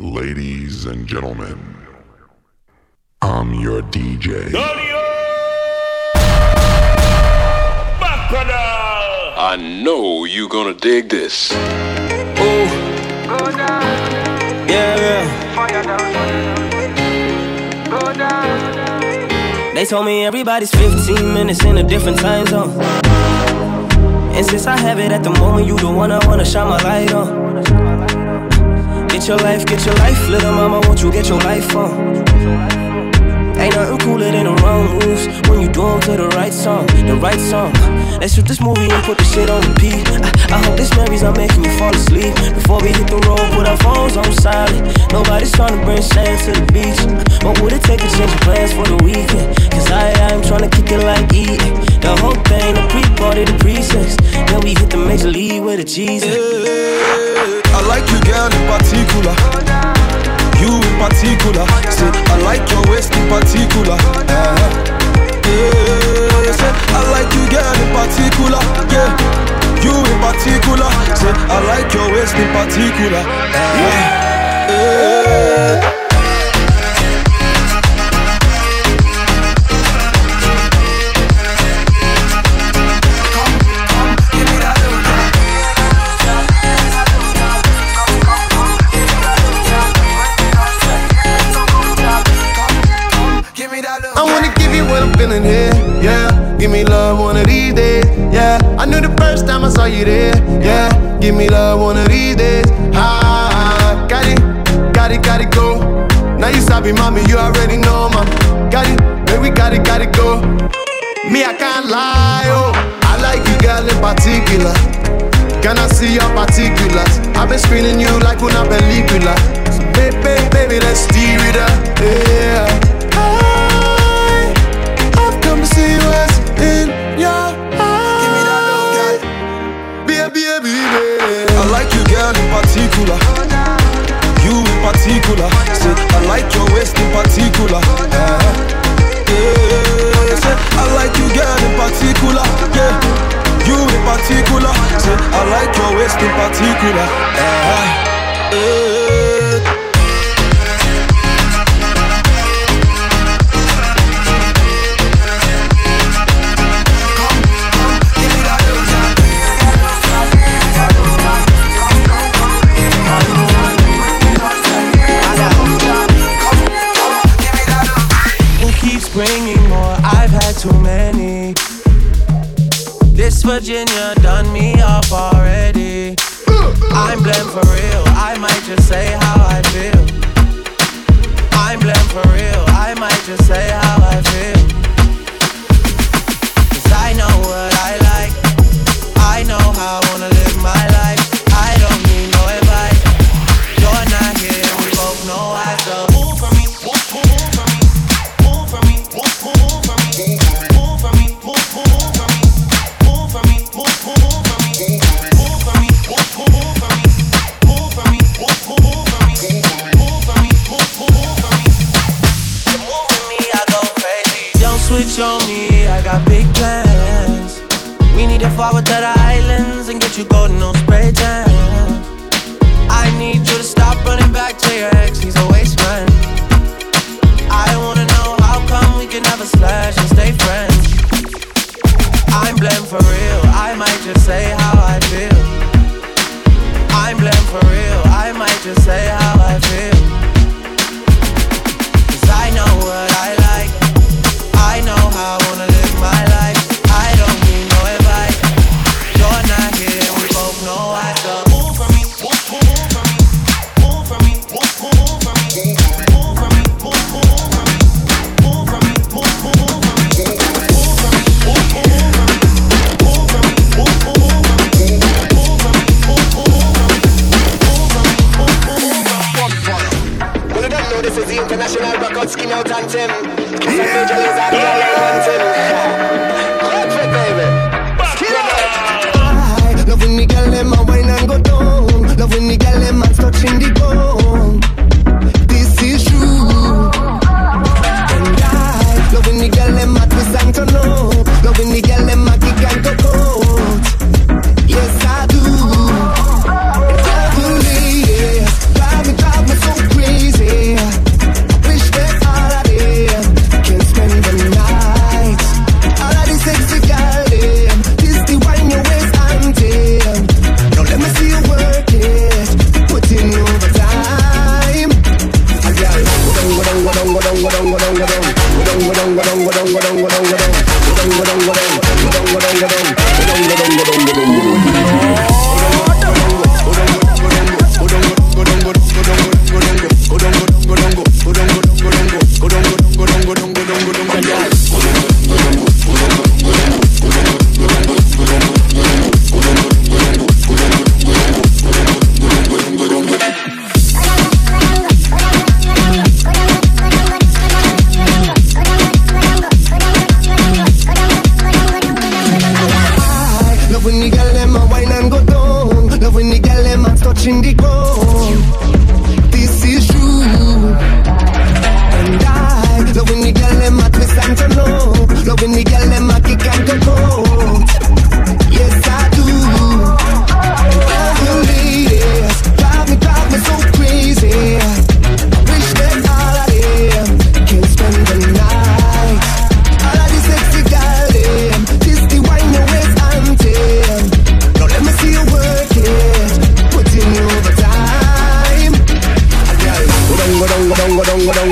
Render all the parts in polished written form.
Ladies and gentlemen, I'm your DJ. Back pedal! I know you're gonna dig this. Ooh. Go down. Yeah. Fire down. Go down. They told me everybody's 15 minutes in a different time zone. And since I have it at the moment, you the one I wanna shine my light on. Get your life, little mama, won't you get your life on? Ain't nothing cooler than the wrong moves when you do them to the right song, the right song. Let's shoot this movie and put this shit on repeat. I hope this memories are making you fall asleep. Before we hit the road, put our phones on silent. Nobody's trying to bring sand to the beach. What would it take to change plans for the weekend? Cause I'm trying to kick it like E. The whole thing, the pre-party, the pre-sex. Then we hit the major league with a cheese. I like you, girl, in particular. You in particular. Say, I like your waist in particular. Yeah, say, I like you, girl, in particular. Yeah, you in particular. Say, I like your waist in particular. Yeah. Give me love one of these days, yeah. I knew the first time I saw you there, yeah. Give me love one of these days, ah. Got it, go. Now you sabi, mommy, you already know, ma. Got it, baby, got it, go. Me, I can't lie, oh. I like you, girl, in particular. Can I see your particulars? I've been screening you like una película. So, baby, baby, let's steer it up, yeah. You in particular, say I like your waist in particular. Yeah, say I like you, girl, in particular. Yeah, you in particular, say I like your waist in particular. Too many. This Virginia done me up already. I'm blamed for real, I might just say how I feel. I'm blamed for real, I might just say how I feel. Cause I know what I like, I know how I wanna live my life. I don't need no advice. You're not here, we both know I don't. Pull from me, pull from me. Pull from me, pull from me. Show me, I got big plans. We need to forward to the islands and get you golden on spray tan. I need you to stop running back to your ex, he's a waste man. I wanna know how come we can never slash and stay friends. I'm blamed for real, I might just say how I feel. I'm blamed for real, I might just say how I feel. Cause I know what I like, I know how I wanna live my life. I don't need no advice. You're not here, we both know I don't. Pull from me, pull from me. Pull from me, pull from me. Pull from me, pull from me. Pull from me, pull from me. Pull from me, pull from me. Pull from me, pull from me. Well, you don't know this is the international record scheme out on Tim. Yeah. I love when me girl them a wine and go down. Love when me girl them hands touching the ground. This is true. And I love when me girl them a twist and turn up. Love when me girl them a kick and go cold. Yes I do. I believe. Drive me so cool. Like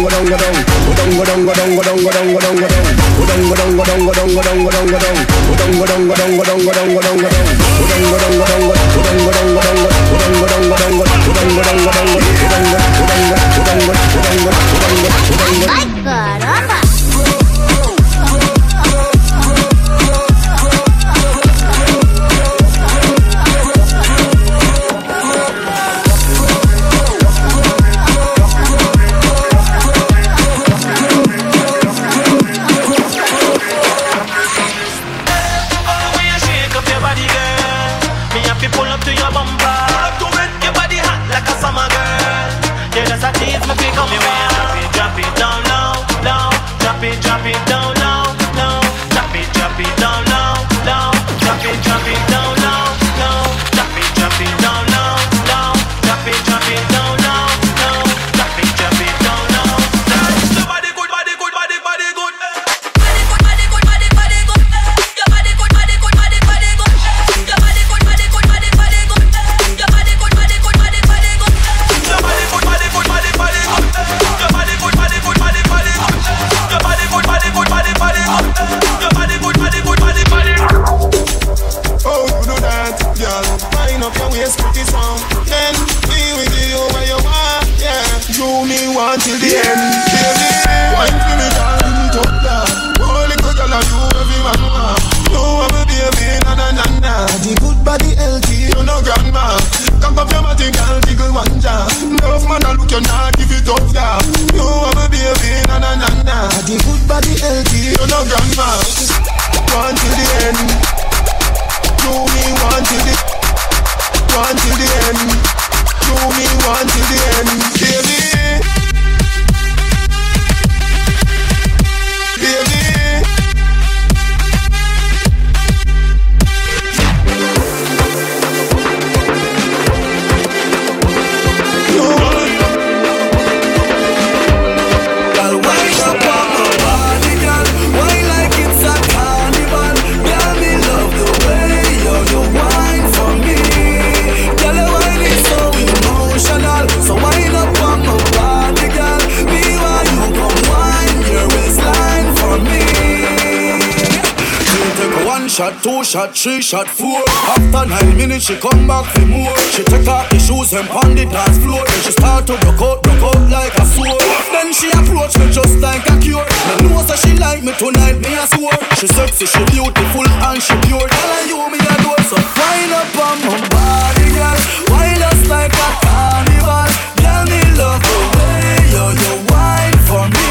shot, 3 shot, 4. After 9 minutes, she come back for more. She take off the shoes and pound the dance floor. Then she start to rock out like a sword. Then she approach me just like a cure. Me know that she like me tonight, me a swore. She sexy, she beautiful and she pure. Tell her you me a door, so wind up on my body, girl. Wind us like a carnival. Tell me love the way you wine for me.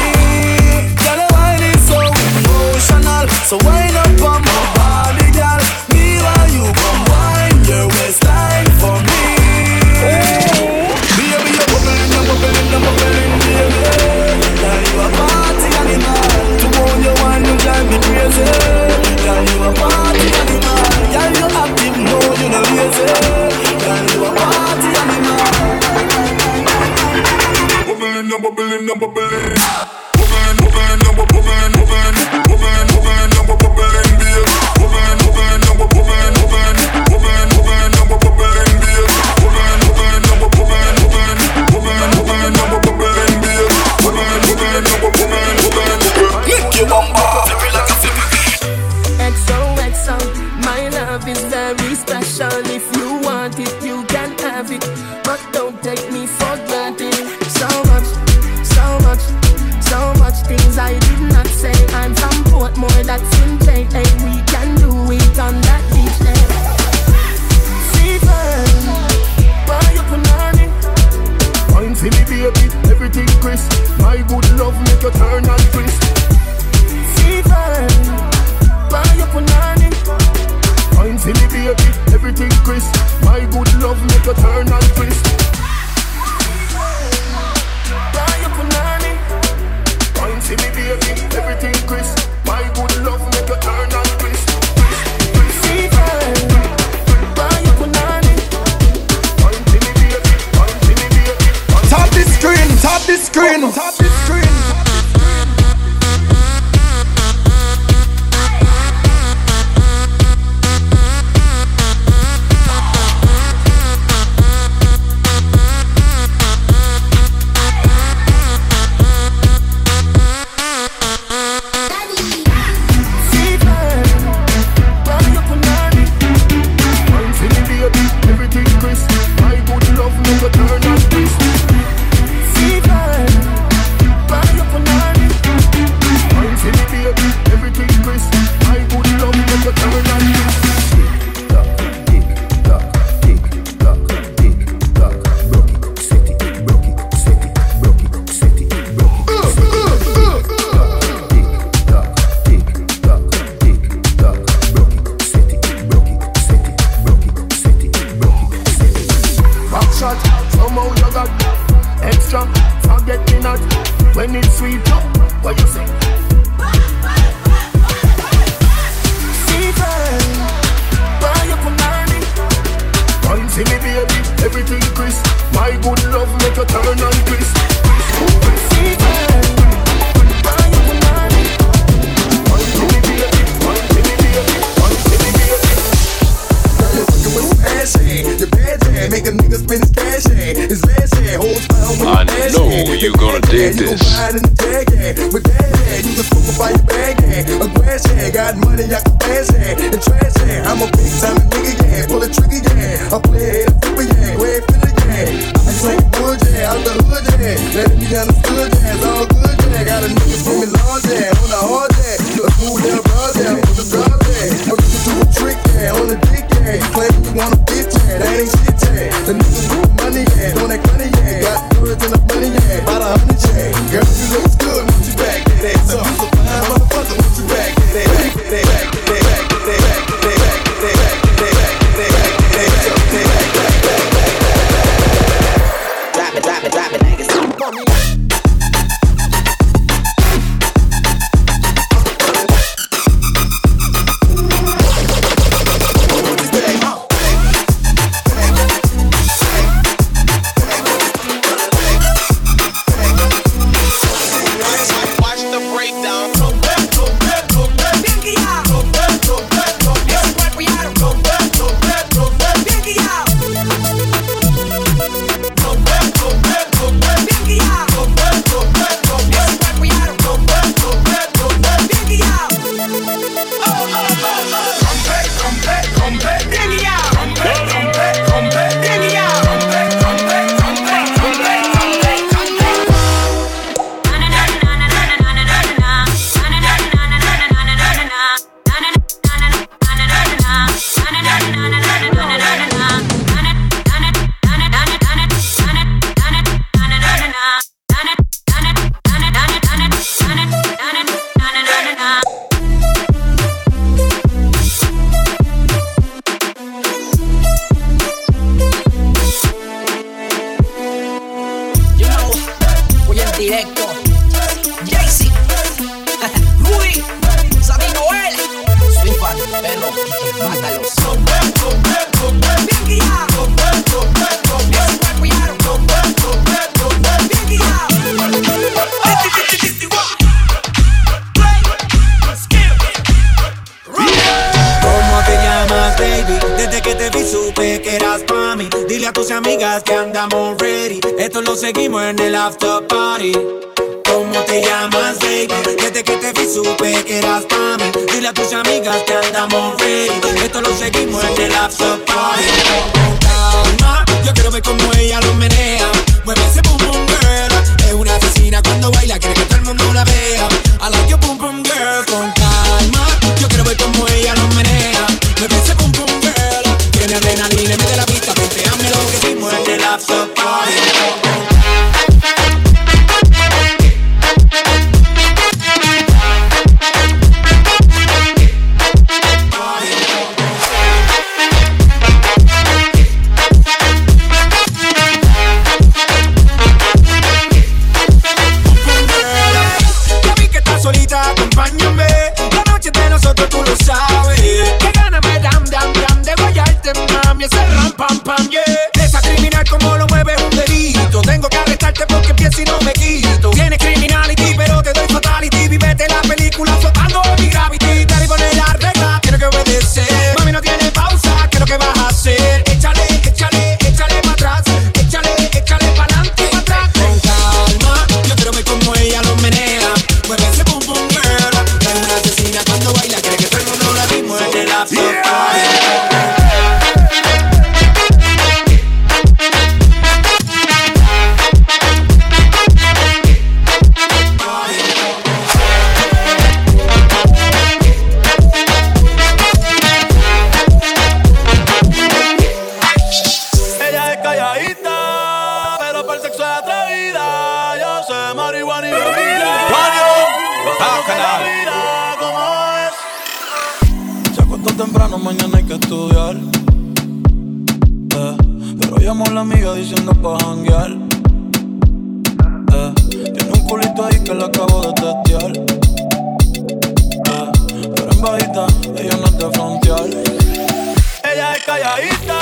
Tell her wine is so emotional, so wind up on my body. soy atrevida, yo soy marihuana y bebida. Los como es. Se acostó temprano, mañana hay que estudiar. Pero llamó a la amiga diciendo pa' janguear. Tiene un culito ahí que la acabo de testear. Pero en bajita, ella no es de frontear. Ella es calladita.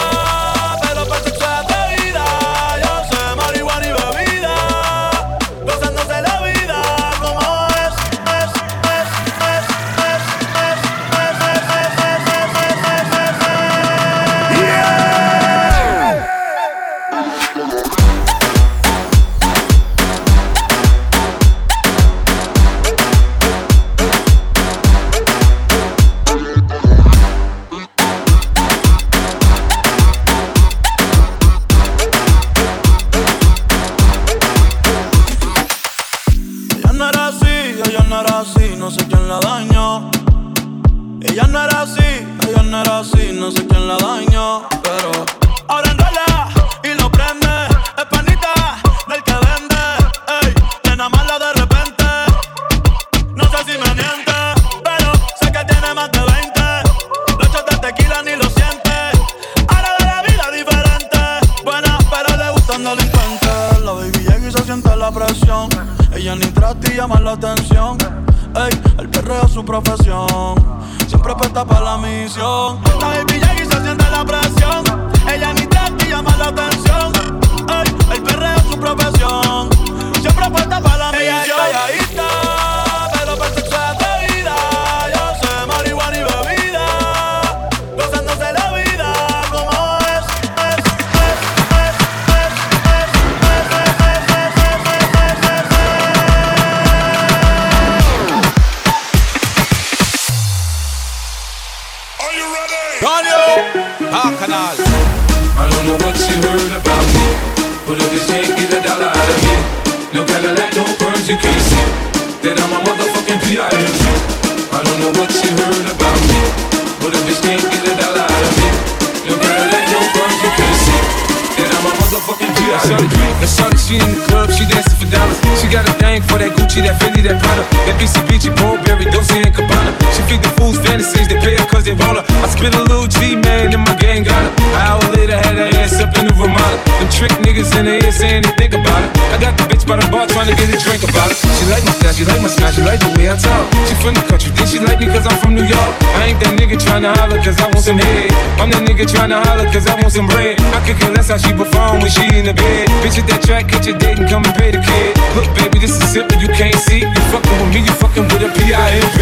Tryna holler cause I want some bread. I could care less how she perform when she in the bed. Bitch at that track, catch your date and come and pay the kid. Look baby, this is simple, you can't see. You fucking with me, you fucking with a P.I.M.P. I don't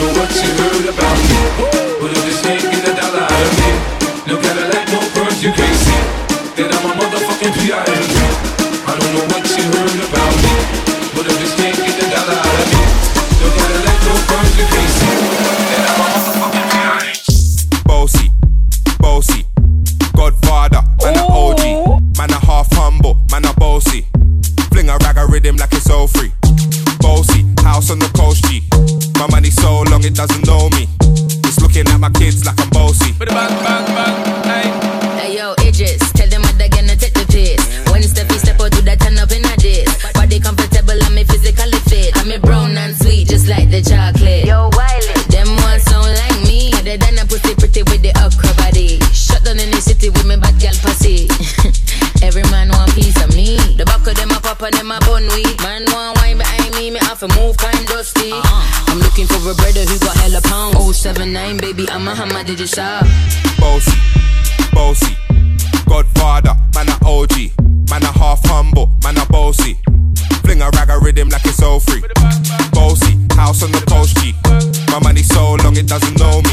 know what you heard about me, but if this ain't get a dollar out of me, no Cadillac, no perms, you can't see. Then I'm a motherfucking P.I.M.P. I don't know what you heard about me, but if this ain't get a dollar out of me, no Cadillac, no perms, you can't see. Then I'm a motherfucking P.I.M.P. Bossy, Godfather, man a OG, man a half humble, man a bossy. Fling a rag a rhythm like it's all free. Bossy, house on the coast G. My money so long it doesn't know me. It's looking at my kids like I'm bossy. Bang bang bang, hey. Hey yo, Idris, tell them what they gonna take the piss. When it's the feast up, I do that turn up in a dish. Body comfortable, I'm a physically fit. I'm a brown and sweet, just like the chocolate. Yo, Wiley, them ones sound like me. They done a pretty with the upcrow body. Shut down in the city with me bad girl pussy. Every man want piece of me. The back of them a pop and them a bun weed. Man want wine behind me, me have a move kind dusty. I'm looking for a brother who got hella pound. 079 baby, I'm a hammer, did you shop? Bossy, bossy, Godfather, man a OG, man a half humble, man a bossy. Fling a rag a rhythm like it's all free. Bossy, house on the coast G. My money so long it doesn't know me.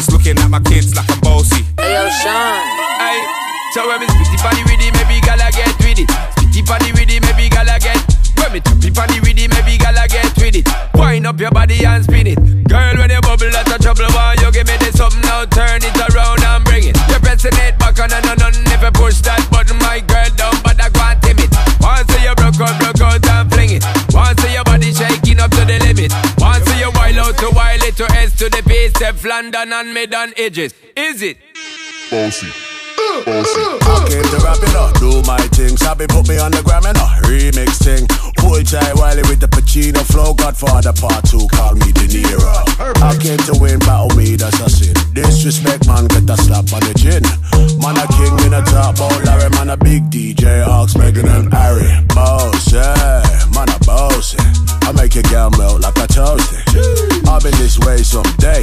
It's looking at my kids like I'm bossy. Hey yo, Sean. Hey, so when me spitty funny with it, maybe gala get with it. Spitty funny with it, maybe gala get. When me trippy funny with it, maybe gala get with it. Wind up your body and spin it. Girl, when you bubble that's a trouble. Why you give me this something now? Turn it around and bring it. You're pressing it back on and on. If you push that button, my girl down, but I can't tame it. Once you broke out and fling it. Once your body shaking up to the limit. Once you wild out to wild it to S to the base. Step London and mid on edges. Is it? Bossy. I came to rap it up, do my thing. Sabi put me on the gram and a remix thing. Boy Jai Wiley with the Pacino flow. Godfather part 2, call me De Niro. I came to win, battle me, that's a sin. Disrespect man, get a slap on the chin. Man a king in a top, oh Larry. Man a big DJ, Ox, Megan and Harry. Boss, yeah, man a boss, yeah. I make your girl melt like a toasty. I've been this way someday,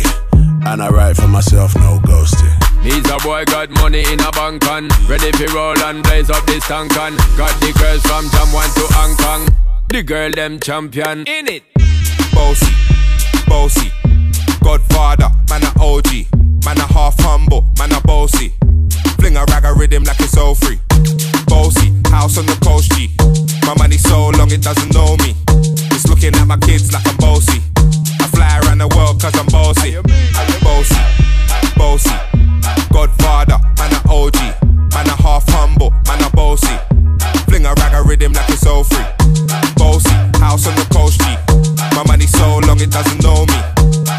and I write for myself, no ghosting. He's a boy, got money in a bank on. Ready for roll and blaze up this tank on. Got the girls from Taiwan to Hong Kong. The girl them champion in it. Bossy, bossy, Godfather, man a OG, man a half humble, man a bossy. Fling a rag a rhythm like it's all free. Bossy, house on the coast G. My money so long it doesn't know me. It's looking at my kids like I'm bossy. I fly around the world 'cause I'm bossy. Bossy, bossy. Godfather, man a OG, man a half humble, man a bossy. Fling a rag a rhythm like it's all free. Bossy, house on the coast G. My money so long it doesn't know me.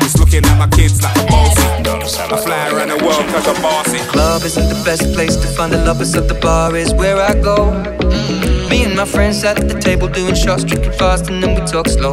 It's looking at my kids like a bossy. I fly around the world 'cause I'm bossy. Club isn't the best place to find the lovers, at the bar is where I go. Me and my friends sat at the table doing shots, drinking fast and then we talk slow.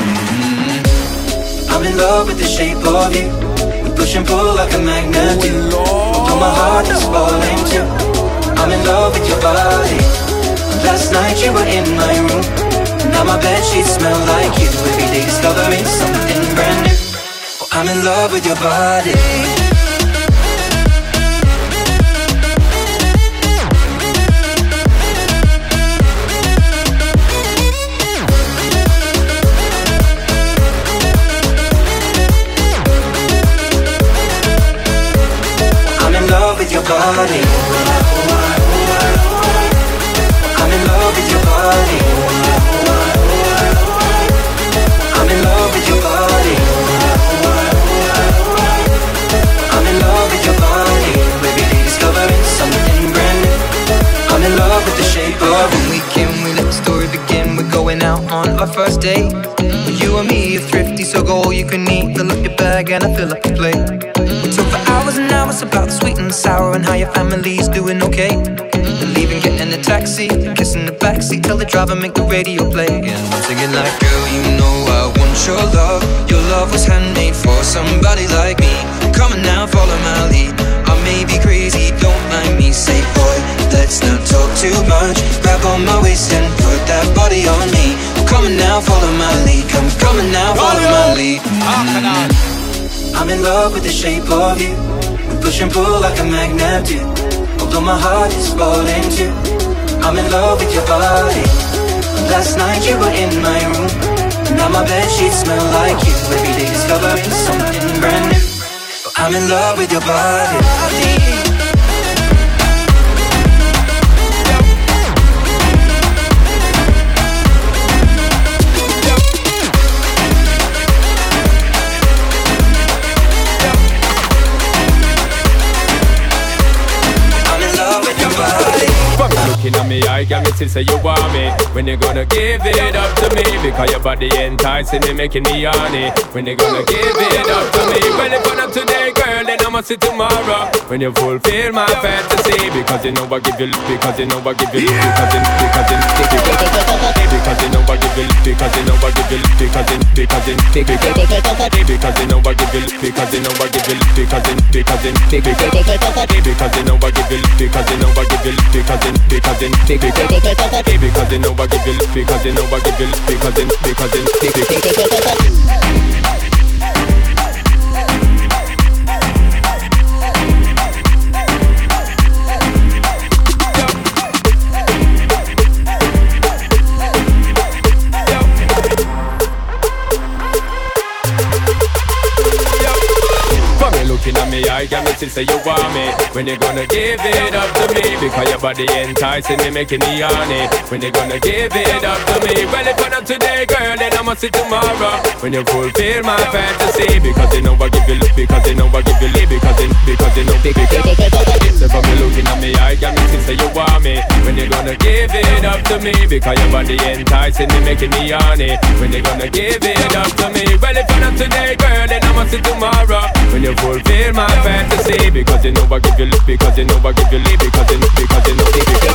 I'm in love with the shape of you. We push and pull like a magnet do. Although my heart is falling too, I'm in love with your body. Last night you were in my room, now my bedsheets smell like you. Every day discovering something brand new. Oh, I'm in love with your body. I'm in love with your body. I'm in love with your body. I'm in love with your body. Every day discovering something brand new. I'm in love with the shape of it. Weekend, we let the story begin. We're going out on our first date. You and me are thrifty, so go all you can eat. Fill up your bag and I fill up your plate. We talk for hours and hours about the sweet and the sour and how your family's doing okay. Leaving, getting a taxi, kissing the backseat, tell the driver make the radio play. And I'm singing like, girl, you know I want your love. Your love was handmade for somebody like me. Come on now, follow my lead. I may be crazy, don't mind me. Say, boy, let's not talk too much. Grab on my waist and put that body on me. Come on now, follow my lead. Come, coming now, follow my lead. I'm in love with the shape of you. We push and pull like a magnet do. Although my heart is falling too, I'm in love with your body. Last night you were in my room, now my bedsheets smell like you. Every day discovering something brand new. I'm in love with your body. Looking at me, I got me to say you want me. When you gonna give it up to me? Because your body enticing me, making me horny. When you gonna give it up to me? When you put up today, girl, then I must see tomorrow. When you fulfill my fantasy, because you know I give you love, because you know I give you love, because you know I give you love, because you know I give you love, because you know I give you love, because you know I give you love, because you know I give you love, because you know I give you love, because you know I give you love, because because they know I give you love, because they know I give you love, because I high, can me still say you want me? When you gonna give it up to me? Because your body enticing me, making me horny. When you gonna give it up to me? Well, if not today, girl, then I must see tomorrow. When you fulfill my fantasy, because they know I give you love, because they know I give you live, because they know they give. So for me looking at me, I can me still say you want me? When you gonna give it up to me? Because your body enticing me, making me horny. When you gonna give it up to me? Well, if not today, girl, then I must see tomorrow. When you fulfill my fantasy, because you know I give you love, because you know I give you live, because you know they give.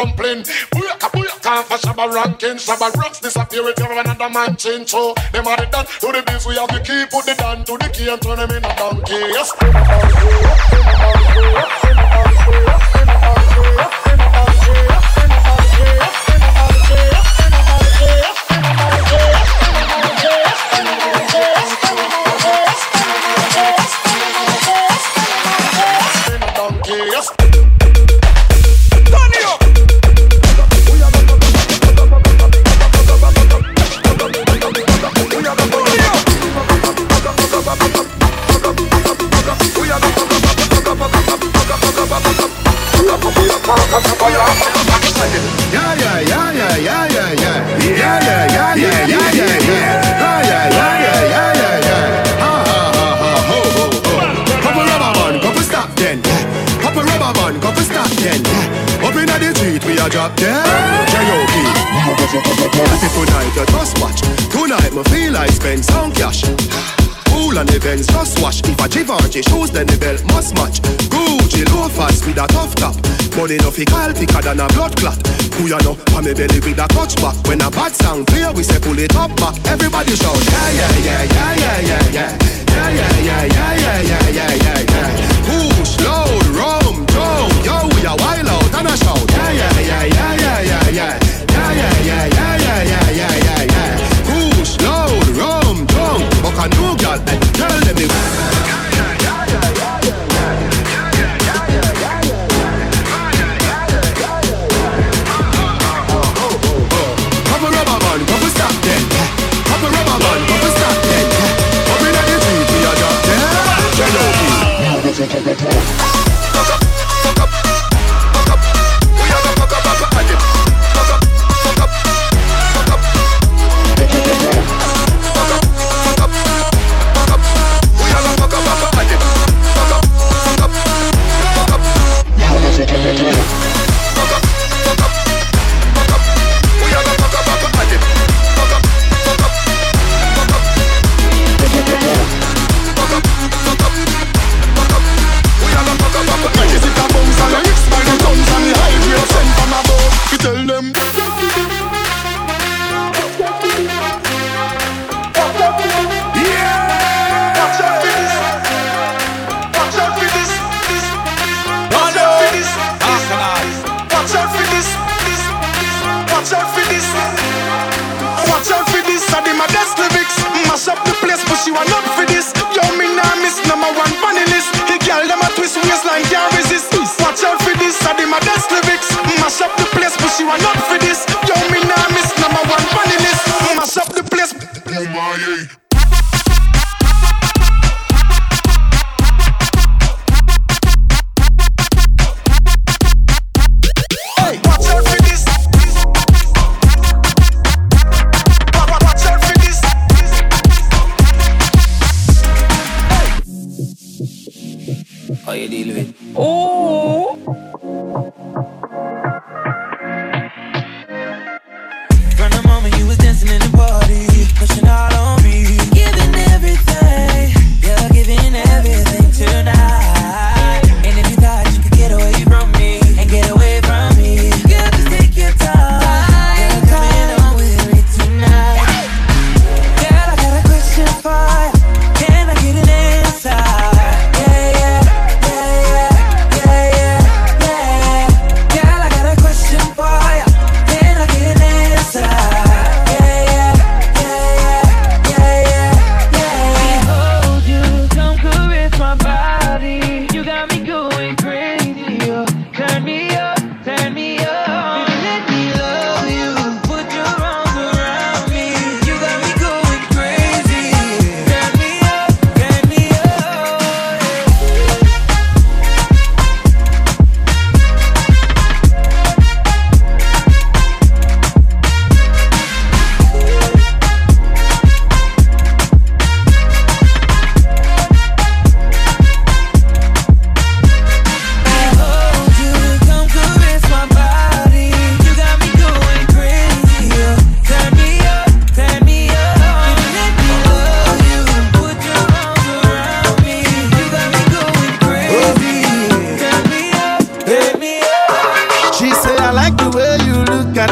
dumpling. Booyaka, booyaka, for shabba ranking. Shabba rocks disappear with you another man change. So, them are the done to the biz. We have the key, put the down to the key and turn them in a donkey. Yes. Drop down, karaoke. Happy for night, you just watch. Tonight, me feel like spend some cash. Cool and the Benz just wash. If I Givenchy shoes, then the belt must match. Gucci loafers with a tough top. Money no fi call thicker than a blood clot. Who ya know? Pa me belly with a touchback. When a bad sound play, we say pull it up back. Everybody shout, yeah yeah yeah yeah yeah yeah yeah yeah yeah yeah yeah yeah yeah yeah yeah. Push loud, rum down, yo we a wild out and a shout. Yeah yeah yeah yeah yeah yeah yeah yeah yeah yeah yeah yeah yeah yeah yeah. Push loud, rum down, but can no girl tell them the way.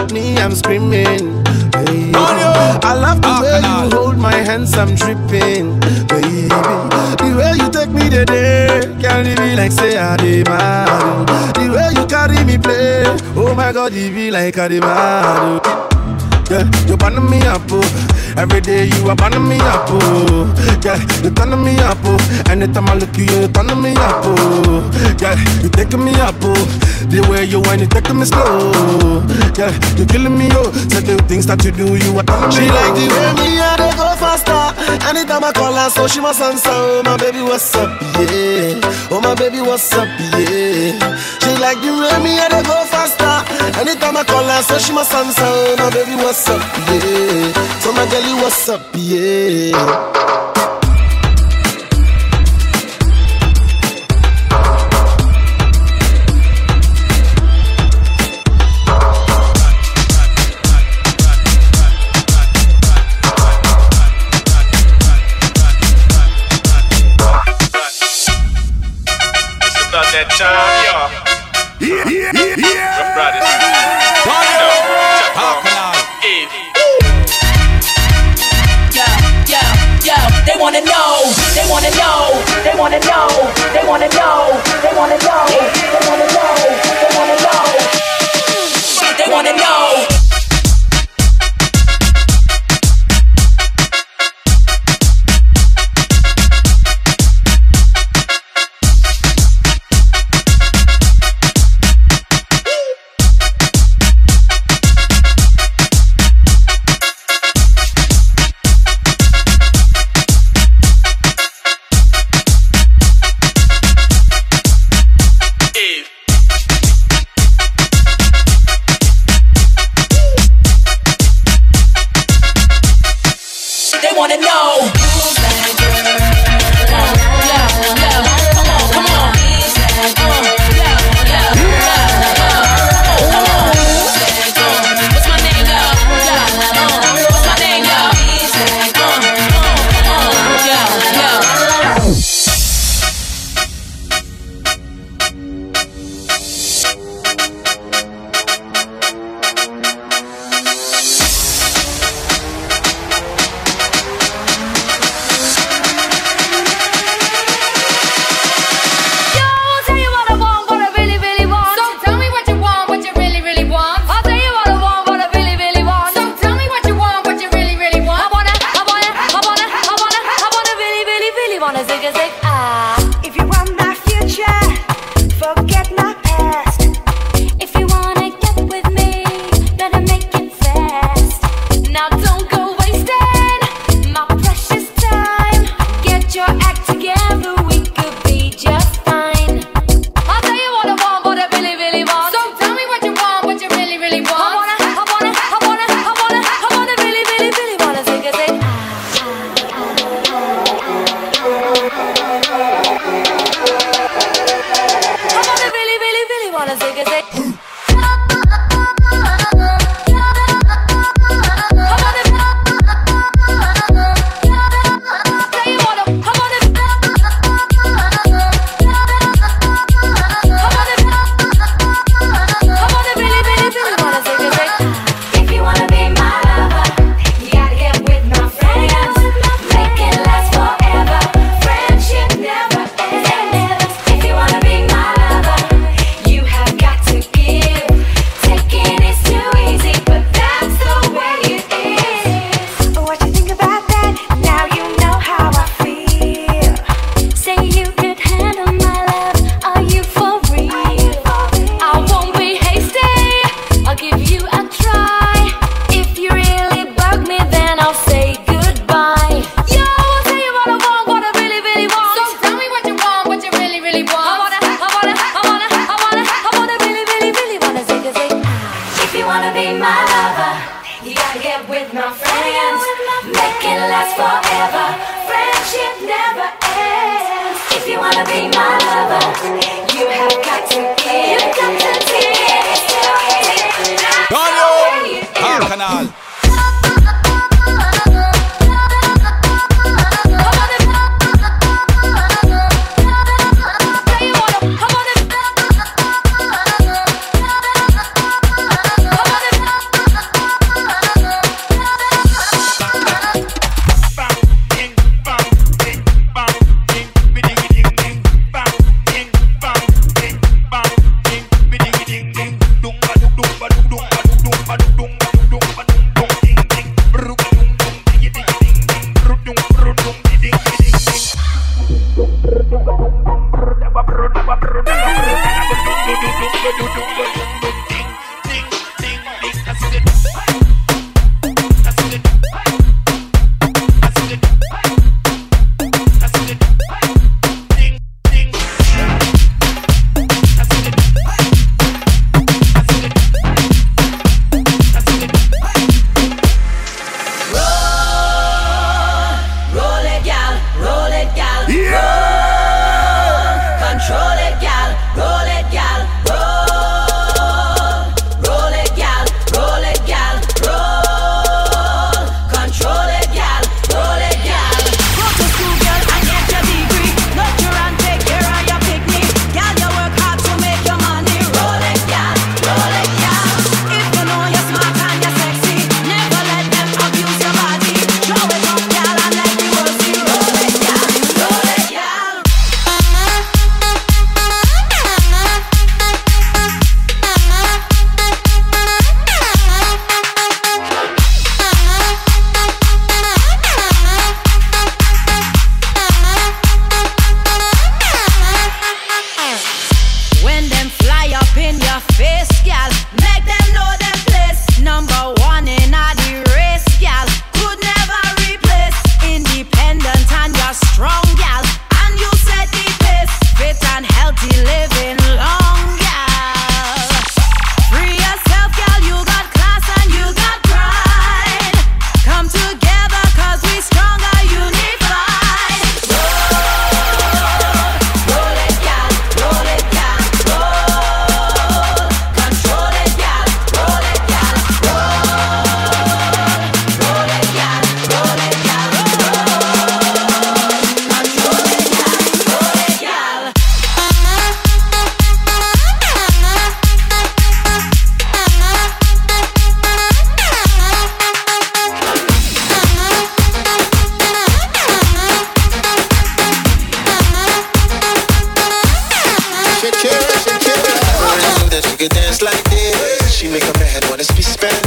at me, I'm screaming. Baby, I love the way you hold my hands, I'm dripping. Baby, the way you take me today, carry me like say I demand. The way you carry me play, oh my God, it be like I demand. Yeah, you burn me up, oh. Every day you are burning me up, oh. Yeah, you turn me up, oh. Anytime I look you, you turn me up, oh. Yeah, you take me up, oh. The way you want, you take me slow. Yeah, you killing me, yo. Certain things that you do, you are telling me. She like the way me, I dey go faster. Anytime I call her, so she must answer. Oh my baby, what's up, yeah. Oh my baby, what's up, yeah. She like the way me, I dey go faster. Anytime I call her, so she must answer. Oh my baby, what's up, yeah. So my girlie, what's up, yeah. That time, y'all. Yeah. Rough Riders. Yeah. They wanna know.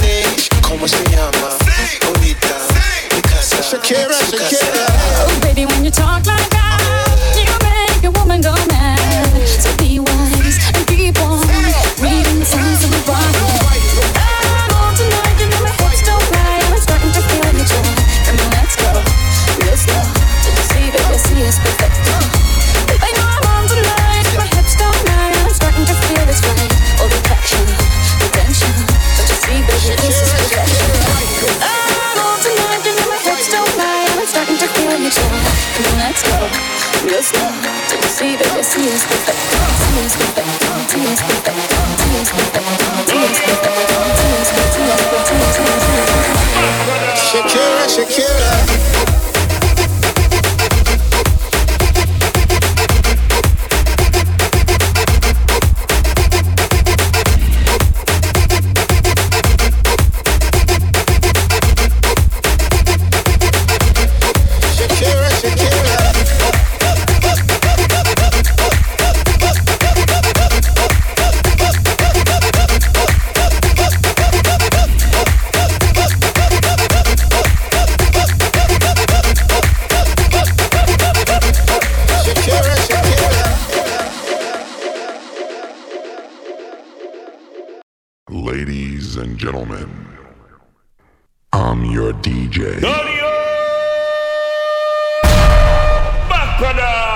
tiene? ¿Cómo se llama? Bonita, mi casa, Shakira, su casa. Shakira. Oh baby, when you talk like that, you make a woman go mad. So be wise and keep on reading the signs of the Bible. I'm on tonight, you know my hips don't lie. I'm starting to feel the joy. Come on, let's go, let's go. Did you see, baby, see us perfecto. I know I'm on tonight, my hips don't lie. I'm starting to feel this way. All the passion, the tension. Don't you see, baby, this is perfection. I'm on tonight, you know my hips don't lie. I'm starting to feel the joy. Come on, let's go, let's go. Did you see, baby, see us perfecto. See us perfecto, see us perfecto, see us perfecto, see us perfecto, see us perfecto, see us perfecto. Shakira, Shakira. DJ. Back